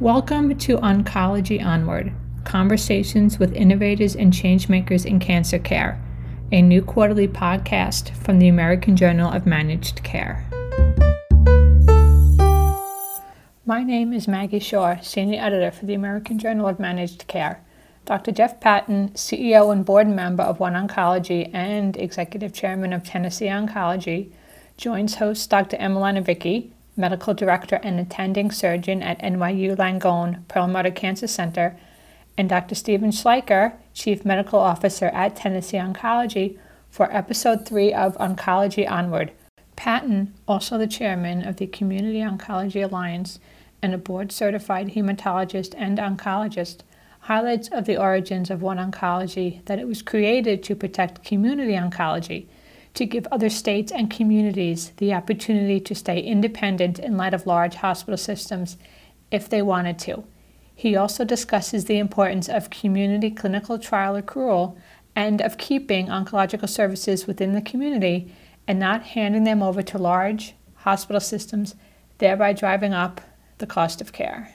Welcome to Oncology Onward, Conversations with Innovators and Changemakers in Cancer Care, a new quarterly podcast from the American Journal of Managed Care. My name is Maggie Shaw, Senior Editor for the American Journal of Managed Care. Dr. Jeff Patton, CEO and board member of One Oncology and Executive Chairman of Tennessee Oncology, joins host Dr. Emmeline Aviki, Medical Director and Attending Surgeon at NYU Langone Perlmutter Cancer Center, and Dr. Stephen Schleicher, Chief Medical Officer at Tennessee Oncology, for Episode 3 of Oncology Onward. Patton, also the Chairman of the Community Oncology Alliance and a board-certified hematologist and oncologist, highlights of the origins of One Oncology that it was created to protect community oncology, to give other states and communities the opportunity to stay independent in light of large hospital systems if they wanted to. He also discusses the importance of community clinical trial accrual and of keeping oncological services within the community and not handing them over to large hospital systems, thereby driving up the cost of care.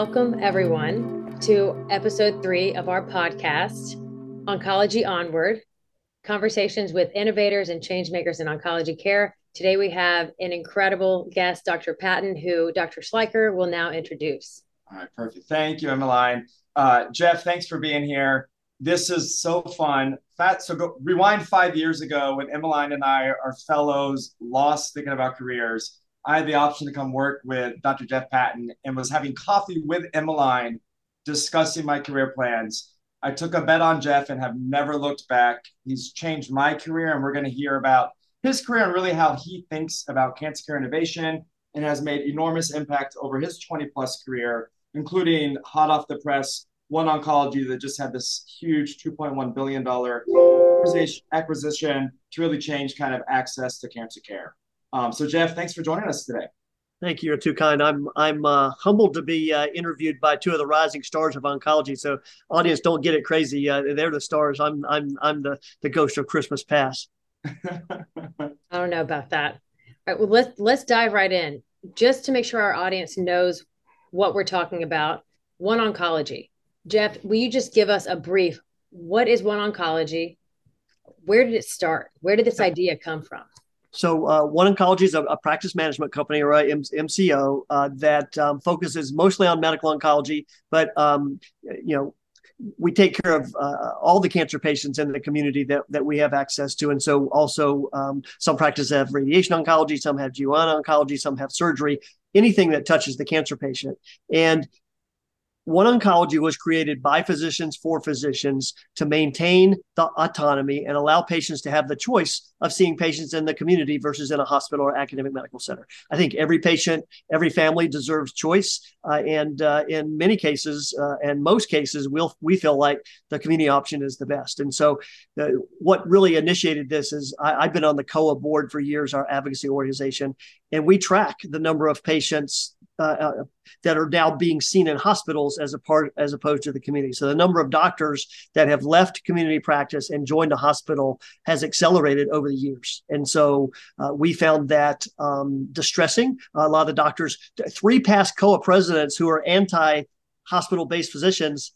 Welcome, everyone, to Episode 3 of our podcast, Oncology Onward, Conversations with Innovators and Changemakers in Oncology Care. Today we have an incredible guest, Dr. Patton, who Dr. Schleicher will now introduce. All right, perfect. Thank you, Emmeline. Jeff, thanks for being here. This is so fun. Rewind 5 years ago when Emmeline and I are fellows lost thinking about careers. I had the option to come work with Dr. Jeff Patton and was having coffee with Emmeline discussing my career plans. I took a bet on Jeff and have never looked back. He's changed my career, and we're going to hear about his career and really how he thinks about cancer care innovation and has made enormous impact over his 20-plus career, including hot off the press, One Oncology, that just had this huge $2.1 billion acquisition to really change kind of access to cancer care. So Jeff, thanks for joining us today. Thank you. You're too kind. I'm humbled to be interviewed by two of the rising stars of oncology. So audience, don't get it crazy. They're the stars. I'm the ghost of Christmas past. I don't know about that. All right. Well, let's dive right in. Just to make sure our audience knows what we're talking about, One Oncology. Jeff, will you just give us a brief? What is One Oncology? Where did it start? Where did this idea come from? So One Oncology is a practice management company, or MCO, that focuses mostly on medical oncology. But, we take care of all the cancer patients in the community that we have access to. And so also some practices have radiation oncology, some have GYN oncology, some have surgery, anything that touches the cancer patient. And One Oncology was created by physicians for physicians to maintain the autonomy and allow patients to have the choice of seeing patients in the community versus in a hospital or academic medical center. I think every patient, every family deserves choice. And in many cases, and most cases, we feel like the community option is the best. And so what really initiated this is I've been on the COA board for years, our advocacy organization, and we track the number of patients that are now being seen in hospitals as opposed to the community. So the number of doctors that have left community practice and joined a hospital has accelerated over the years. And so we found that distressing. A lot of the doctors, 3 past COA presidents who are anti-hospital-based physicians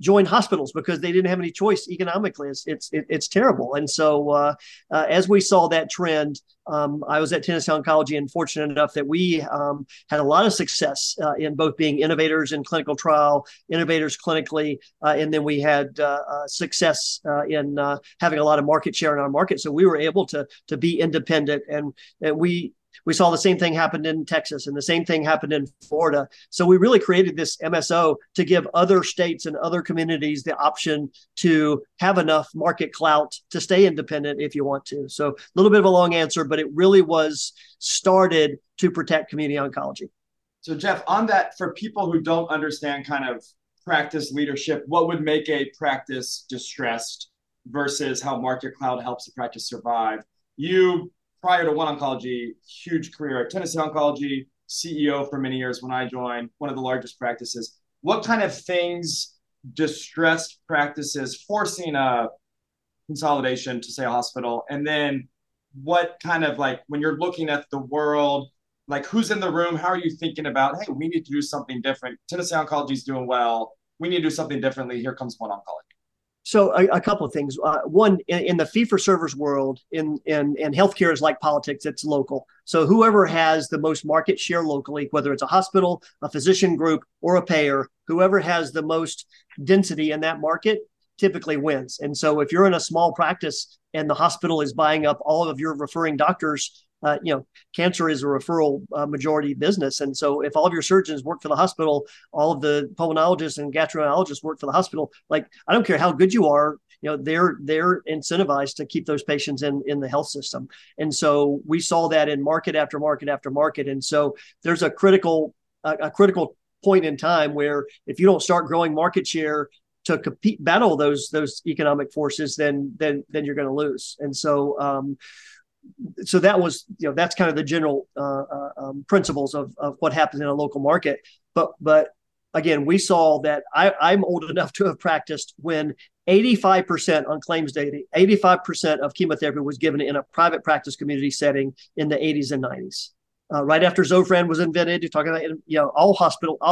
joined hospitals because they didn't have any choice economically. It's terrible. And so as we saw that trend, I was at Tennessee Oncology and fortunate enough that we had a lot of success in both being innovators in clinical trial, innovators clinically, and then we had success in having a lot of market share in our market. So we were able to be independent, and we saw the same thing happened in Texas and the same thing happened in Florida. So we really created this MSO to give other states and other communities the option to have enough market clout to stay independent if you want to. So a little bit of a long answer, but it really was started to protect community oncology. So Jeff, on that, for people who don't understand kind of practice leadership, what would make a practice distressed versus how market clout helps a practice survive? You, prior to One Oncology, huge career at Tennessee Oncology, CEO for many years when I joined, one of the largest practices. What kind of things distressed practices forcing a consolidation to, say, a hospital? And then what kind of, like, when you're looking at the world, like, who's in the room? How are you thinking about, hey, we need to do something different. Tennessee Oncology is doing well. We need to do something differently. Here comes One Oncology. So a couple of things. One, in the fee-for-service world, in healthcare is like politics, it's local. So whoever has the most market share locally, whether it's a hospital, a physician group, or a payer, whoever has the most density in that market typically wins. And so if you're in a small practice and the hospital is buying up all of your referring doctors, cancer is a referral majority business. And so if all of your surgeons work for the hospital, all of the pulmonologists and gastroenterologists work for the hospital, like, I don't care how good you are, they're incentivized to keep those patients in the health system. And so we saw that in market after market after market. And so there's a critical point in time where if you don't start growing market share to compete, battle those economic forces, then you're going to lose. And so, so that was, that's kind of the general principles of what happens in a local market. But again, we saw that I'm old enough to have practiced when 85% on claims data, 85% of chemotherapy was given in a private practice community setting in the 80s and 90s. Right after Zofran was invented, you're talking about,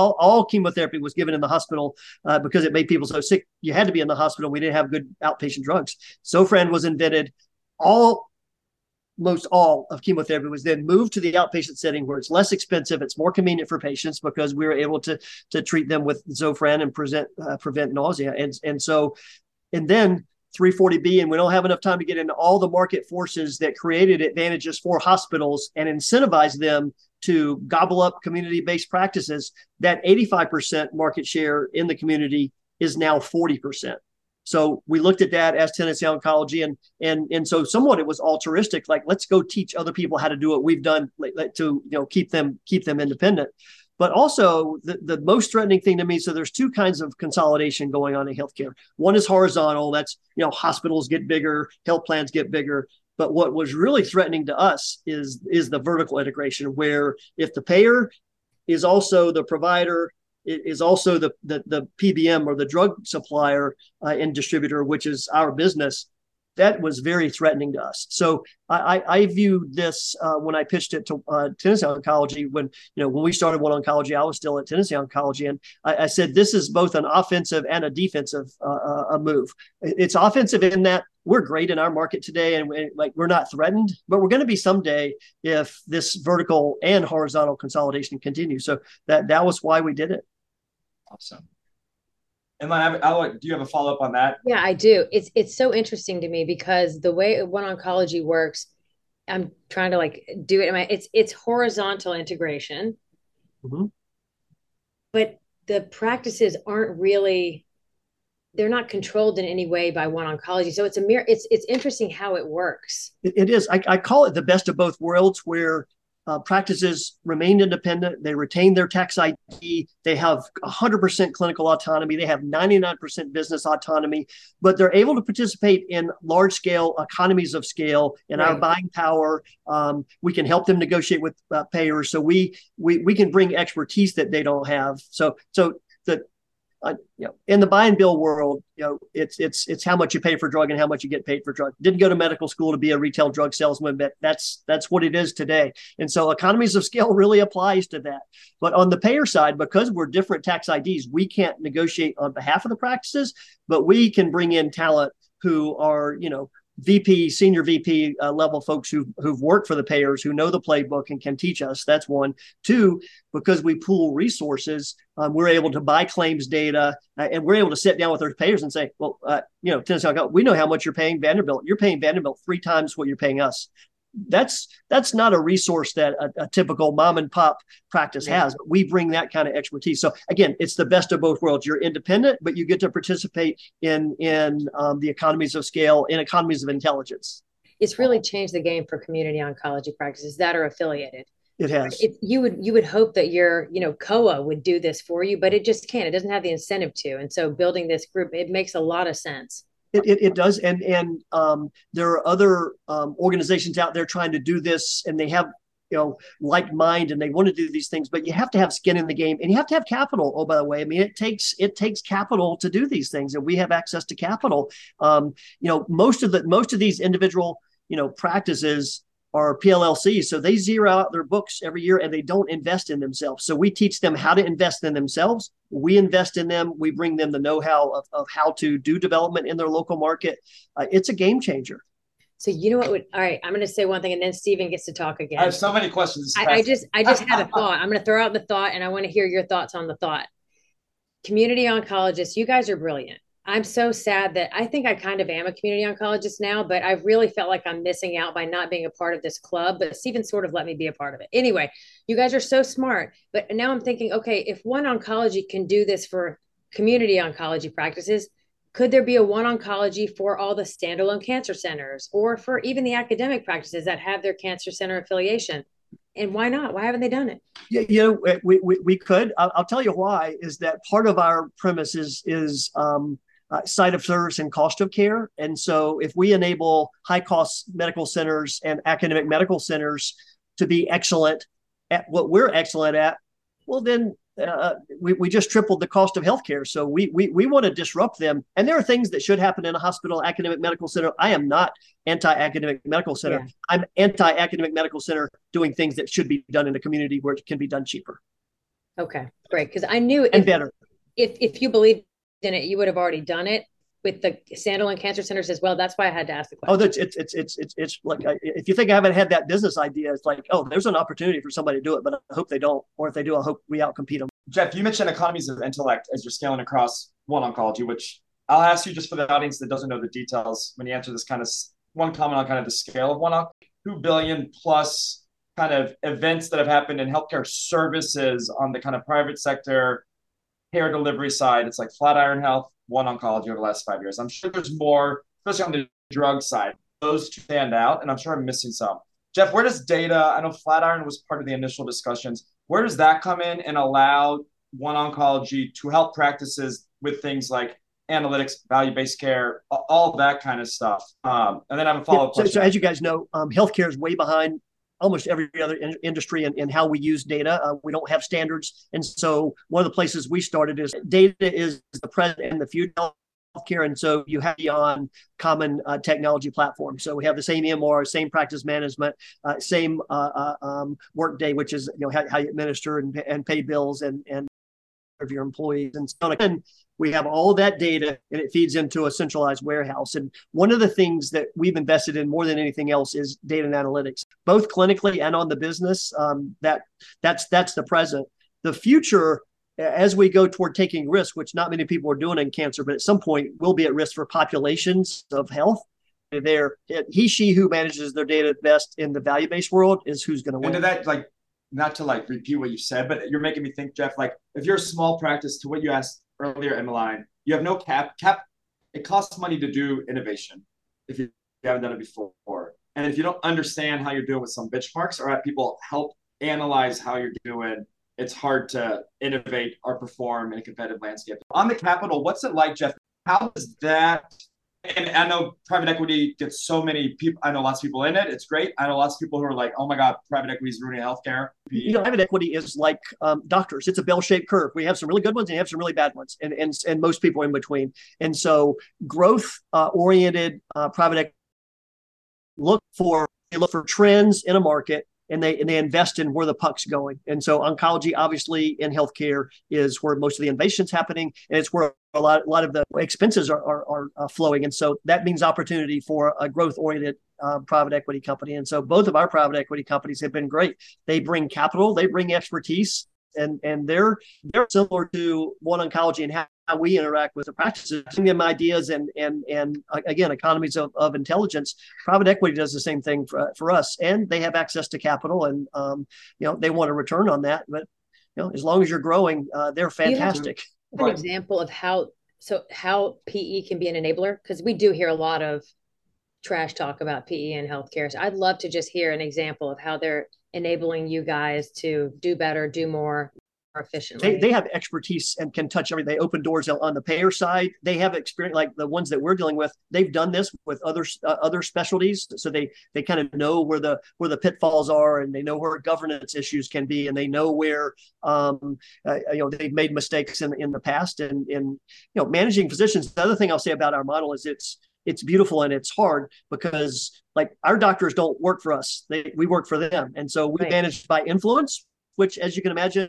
all chemotherapy was given in the hospital because it made people so sick. You had to be in the hospital. We didn't have good outpatient drugs. Zofran was invented. Most all of chemotherapy was then moved to the outpatient setting where it's less expensive. It's more convenient for patients because we were able to treat them with Zofran and prevent nausea. And then 340B, and we don't have enough time to get into all the market forces that created advantages for hospitals and incentivize them to gobble up community-based practices. That 85% market share in the community is now 40%. So we looked at that as Tennessee Oncology, and so somewhat it was altruistic, like, let's go teach other people how to do what we've done to keep them independent. But also the most threatening thing to me, so there's two kinds of consolidation going on in healthcare. One is horizontal, that's hospitals get bigger, health plans get bigger. But what was really threatening to us is the vertical integration, where if the payer is also the provider, it is also the PBM or the drug supplier and distributor, which is our business. That was very threatening to us. So I viewed this when I pitched it to Tennessee Oncology. When we started One Oncology, I was still at Tennessee Oncology, and I said this is both an offensive and a defensive a move. It's offensive in that we're great in our market today, and we're not threatened, but we're going to be someday if this vertical and horizontal consolidation continues. So that was why we did it. Awesome. Emmeline, do you have a follow-up on that? Yeah, I do. It's so interesting to me because the way One Oncology works, I'm trying to do it. It's horizontal integration, mm-hmm. But the practices they're not controlled in any way by One Oncology. So it's interesting how it works. It is. I call it the best of both worlds, where practices remained independent. They retain their tax ID. They have 100% clinical autonomy. They have 99% business autonomy, but they're able to participate in large scale economies of scale and right. Our buying power. We can help them negotiate with payers. So we can bring expertise that they don't have. In the buy and bill world, it's how much you pay for drug and how much you get paid for drug. Didn't go to medical school to be a retail drug salesman, but that's what it is today. And so economies of scale really applies to that. But on the payer side, because we're different tax IDs, we can't negotiate on behalf of the practices, but we can bring in talent who are, VP, senior VP level folks who've worked for the payers, who know the playbook and can teach us. That's one. Two, because we pool resources, we're able to buy claims data and we're able to sit down with our payers and say, well, Tennessee, we know how much you're paying Vanderbilt. You're paying Vanderbilt 3 times what you're paying us. That's not a resource that a typical mom and pop practice has, but we bring that kind of expertise. So again, it's the best of both worlds. You're independent, but you get to participate in the economies of scale, in economies of intelligence. It's really changed the game for community oncology practices that are affiliated. It has. You would hope that your COA would do this for you, but it just can't. It doesn't have the incentive to. And so building this group, it makes a lot of sense. It does. And there are other organizations out there trying to do this, and they have like mind, and they want to do these things, but you have to have skin in the game and you have to have capital. Oh, by the way, I mean, it takes capital to do these things, and we have access to capital. Most of these individual, practices are PLLCs. So they zero out their books every year and they don't invest in themselves. So we teach them how to invest in themselves. We invest in them. We bring them the know-how of how to do development in their local market. It's a game changer. So you know what would, all right, I'm going to say one thing and then Stephen gets to talk again. I have so many questions. I just had a thought. I'm going to throw out the thought and I want to hear your thoughts on the thought. Community oncologists, you guys are brilliant. I'm so sad that I think I kind of am a community oncologist now, but I've really felt like I'm missing out by not being a part of this club, but Stephen sort of let me be a part of it. Anyway, you guys are so smart, but now I'm thinking, okay, if One Oncology can do this for community oncology practices, could there be a One Oncology for all the standalone cancer centers or for even the academic practices that have their cancer center affiliation? And why not? Why haven't they done it? Yeah, we could. I'll tell you why is that part of our premise is site of service and cost of care. And so if we enable high cost medical centers and academic medical centers to be excellent at what we're excellent at, well, then we just tripled the cost of healthcare. So we want to disrupt them. And there are things that should happen in a hospital, academic medical center. I am not anti-academic medical center. Yeah. I'm anti-academic medical center doing things that should be done in a community where it can be done cheaper. Okay, great. Because I knew better. If you believe in it, you would have already done it with the standalone cancer centers as well. That's why I had to ask the question. Oh, that's it's like, if you think I haven't had that business idea, it's like, oh, there's an opportunity for somebody to do it, but I hope they don't. Or if they do, I hope we outcompete them. Jeff, you mentioned economies of intellect as you're scaling across One Oncology, which I'll ask you just for the audience that doesn't know the details. When you answer this, kind of one comment on kind of the scale of One Oncology, 2 billion plus kind of events that have happened in healthcare services on the kind of private sector, care delivery side. It's like Flatiron Health, One Oncology over the last 5 years. I'm sure there's more, especially on the drug side. Those two stand out, and I'm sure I'm missing some. Jeff, where does data, I know Flatiron was part of the initial discussions, where does that come in and allow One Oncology to help practices with things like analytics, value-based care, all that kind of stuff? And then I have a follow-up question. So as you guys know, healthcare is way behind almost every other industry in how we use data. We don't have standards. And so one of the places we started is data is the present and the future of healthcare. And so you have the on common technology platform. So we have the same EMR, same practice management, same Workday, which is how you administer and pay bills and of your employees. And so again, we have all that data and it feeds into a centralized warehouse. And one of the things that we've invested in more than anything else is data and analytics, both clinically and on the business. That's the present. The future, as we go toward taking risk, which not many people are doing in cancer, but at some point we'll be at risk for populations of health. She who manages their data best in the value-based world is who's going to win. And that, like, not to like repeat what you said, but you're making me think, Jeff, like if you're a small practice, to what you asked earlier, Emmeline, you have no cap. It costs money to do innovation if you haven't done it before. And if you don't understand how you're doing with some benchmarks or have people help analyze how you're doing, it's hard to innovate or perform in a competitive landscape. On the capital, what's it like, Jeff? How does that, and I know private equity gets so many people. I know lots of people in it. It's great. I know lots of people who are like, oh my God, private equity is ruining healthcare. Private equity is like doctors. It's a bell-shaped curve. We have some really good ones and we have some really bad ones, and most people in between. And so growth-oriented private equity look for trends in a market, and they invest in where the puck's going. And so oncology, obviously, in healthcare is where most of the innovation's happening, and it's where a lot of the expenses are flowing. And so that means opportunity for a growth-oriented private equity company. And so both of our private equity companies have been great. They bring capital, they bring expertise, and they're similar to One Oncology in how we interact with the practices, giving them ideas and again, economies of intelligence. Private equity does the same thing for us, and they have access to capital, and they want a return on that. But as long as you're growing, they're fantastic. An example of how PE can be an enabler, because we do hear a lot of trash talk about PE and healthcare. So I'd love to just hear an example of how they're enabling you guys to do better, do more. efficiently. They have expertise and can touch everything. They open doors on the payer side. They have experience, like the ones that we're dealing with. They've done this with other specialties, so they kind of know where the pitfalls are, and they know where governance issues can be, and they know where they've made mistakes in the past. And managing physicians. The other thing I'll say about our model is it's beautiful and it's hard because like our doctors don't work for us; we work for them, and so we manage by influence, which, as you can imagine,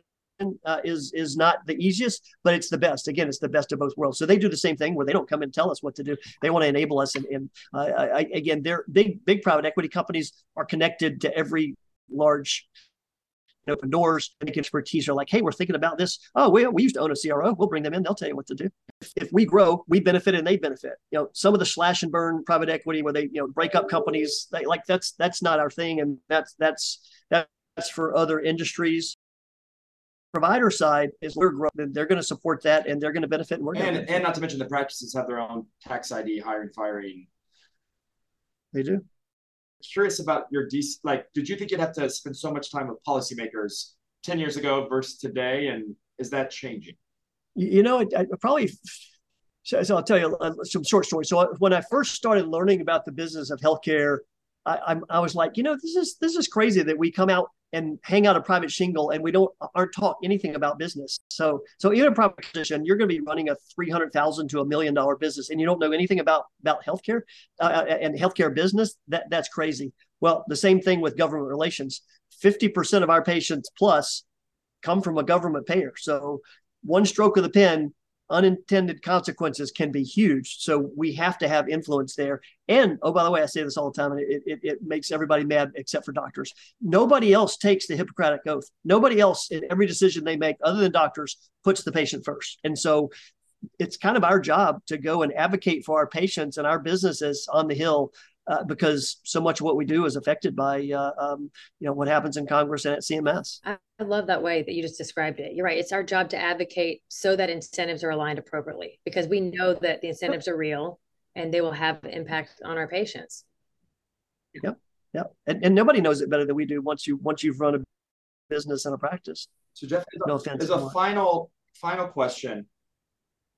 is not the easiest, but it's the best. Again, it's the best of both worlds. So they do the same thing where they don't come and tell us what to do. They want to enable us. And again, they're big private equity companies are connected to every large. Open doors and make expertise are like, hey, we're thinking about this. Oh, we used to own a CRO. We'll bring them in. They'll tell you what to do. If we grow, we benefit and they benefit. Some of the slash and burn private equity where they break up companies, that's not our thing, and that's for other industries. Provider side is we're growing. They're going to support that and they're going to benefit. And not to mention the practices have their own tax ID, hiring, firing. They do. Curious about your did you think you'd have to spend so much time with policymakers 10 years ago versus today, and is that changing? I'll tell you some short stories. So when I first started learning about the business of healthcare, I was like, this is crazy that we come out and hang out a private shingle and we aren't taught anything about business. So in a private position, you're going to be running a $300,000 to $1 million business, and you don't know anything about healthcare and healthcare business. That's crazy. Well, the same thing with government relations. 50% of our patients plus come from a government payer. So one stroke of the pen, unintended consequences can be huge. So we have to have influence there. And, by the way, I say this all the time, and it makes everybody mad except for doctors. Nobody else takes the Hippocratic Oath. Nobody else in every decision they make other than doctors puts the patient first. And so it's kind of our job to go and advocate for our patients and our businesses on the Hill because so much of what we do is affected by, what happens in Congress and at CMS. I love that way that you just described it. You're right. It's our job to advocate so that incentives are aligned appropriately, because we know that the incentives are real and they will have impact on our patients. Yep. Yep. And nobody knows it better than we do once you've run a business and a practice. So Jeff, there's a final question.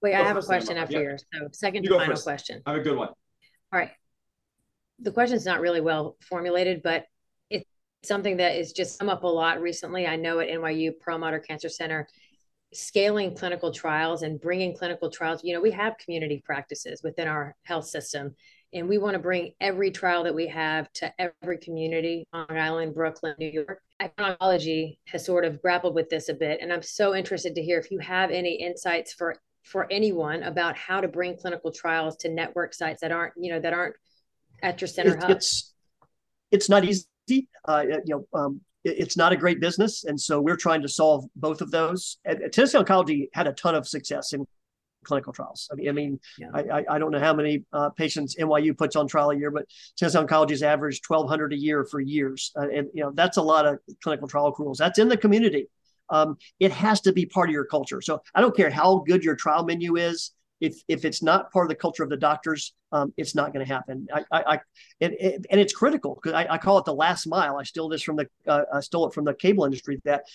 Wait, I have a question after yours. So second to final question. I have a good one. All right. The question is not really well formulated, but it's something that is just come up a lot recently. I know at NYU Perlmutter Cancer Center, scaling clinical trials and bringing clinical trials, we have community practices within our health system, and we want to bring every trial that we have to every community on Long Island, Brooklyn, New York. One Oncology has sort of grappled with this a bit, and I'm so interested to hear if you have any insights for anyone about how to bring clinical trials to network sites that aren't at your center hub. It's not easy. It's not a great business, and so we're trying to solve both of those. Tennessee Oncology had a ton of success in clinical trials. I don't know how many patients NYU puts on trial a year, but Tennessee Oncology's averaged 1,200 a year for years, and that's a lot of clinical trial accruals. That's in the community. It has to be part of your culture. So I don't care how good your trial menu is. If it's not part of the culture of the doctors, it's not going to happen. And it's critical because I call it the last mile. I stole it from the cable industry that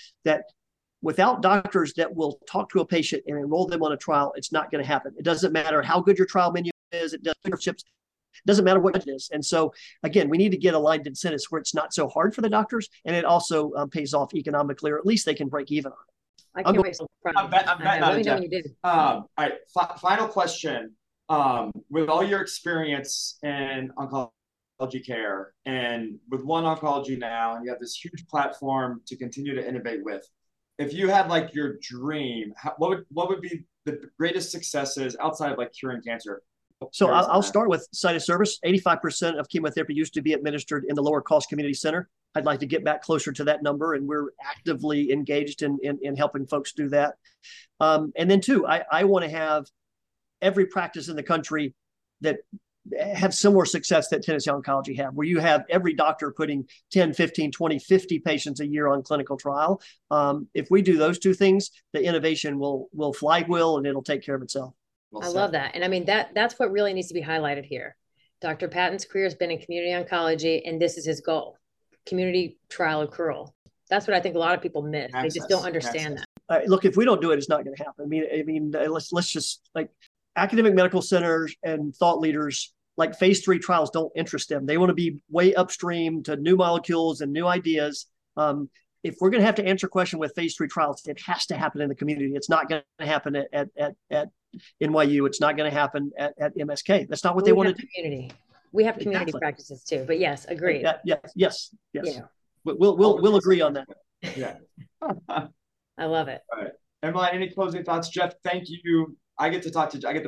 without doctors that will talk to a patient and enroll them on a trial, it's not going to happen. It doesn't matter how good your trial menu is. It doesn't matter what it is. And so, again, we need to get aligned incentives where it's not so hard for the doctors, and it also pays off economically, or at least they can break even on it. All right. Final question. With all your experience in oncology care and with One Oncology now, and you have this huge platform to continue to innovate with, if you had your dream, what would be the greatest successes outside of curing cancer? So I'll start with site of service. 85% of chemotherapy used to be administered in the lower cost community center. I'd like to get back closer to that number, and we're actively engaged in helping folks do that. And then two, I want to have every practice in the country that have similar success that Tennessee Oncology have, where you have every doctor putting 10, 15, 20, 50 patients a year on clinical trial. If we do those two things, the innovation will flywheel, and it'll take care of itself. I love that. And that's what really needs to be highlighted here. Dr. Patton's career has been in community oncology, and this is his goal, community trial accrual. That's what I think a lot of people miss. Access, they just don't understand access. That. look, if we don't do it, it's not going to happen. I mean, let's just, like, academic medical centers and thought leaders, like, phase 3 trials don't interest them. They want to be way upstream to new molecules and new ideas. If we're going to have to answer a question with phase 3 trials, it has to happen in the community. It's not going to happen at NYU. It's not going to happen at MSK. That's not what they want to do. Community. We have community practices too, but yes, agreed. Yes. Yeah. We'll agree on that. Yeah. I love it. All right. Emmeline, any closing thoughts? Jeff, thank you. I get the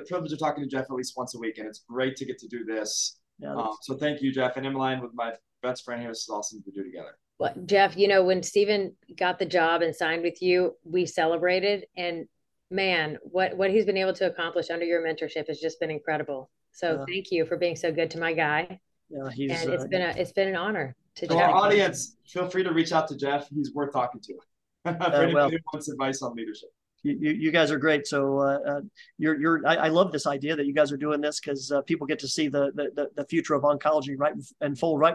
privilege of talking to Jeff at least once a week, and it's great to get to do this. Yeah, so thank you, Jeff. And Emmeline, with my best friend here, this is awesome to do together. Well, Jeff, you know, when Stephen got the job and signed with you, we celebrated, and man, what he's been able to accomplish under your mentorship has just been incredible. So thank you for being so good to my guy. Yeah, and it's been an honor to chat. Our audience, feel free to reach out to Jeff. He's worth talking to. Anybody who wants advice on leadership. You guys are great. So I love this idea that you guys are doing this, because people get to see the future of oncology right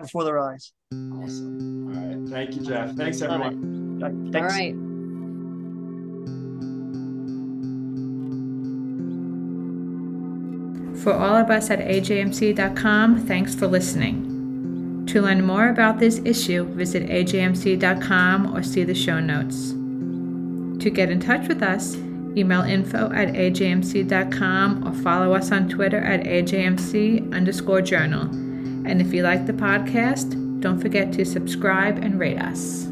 before their eyes. Awesome. All right. Thank you, Jeff. Thanks, everyone. Thanks. All right. For all of us at ajmc.com, thanks for listening. To learn more about this issue, visit ajmc.com or see the show notes. To get in touch with us, email info@ajmc.com or follow us on Twitter @ajmc_journal. And if you like the podcast, don't forget to subscribe and rate us.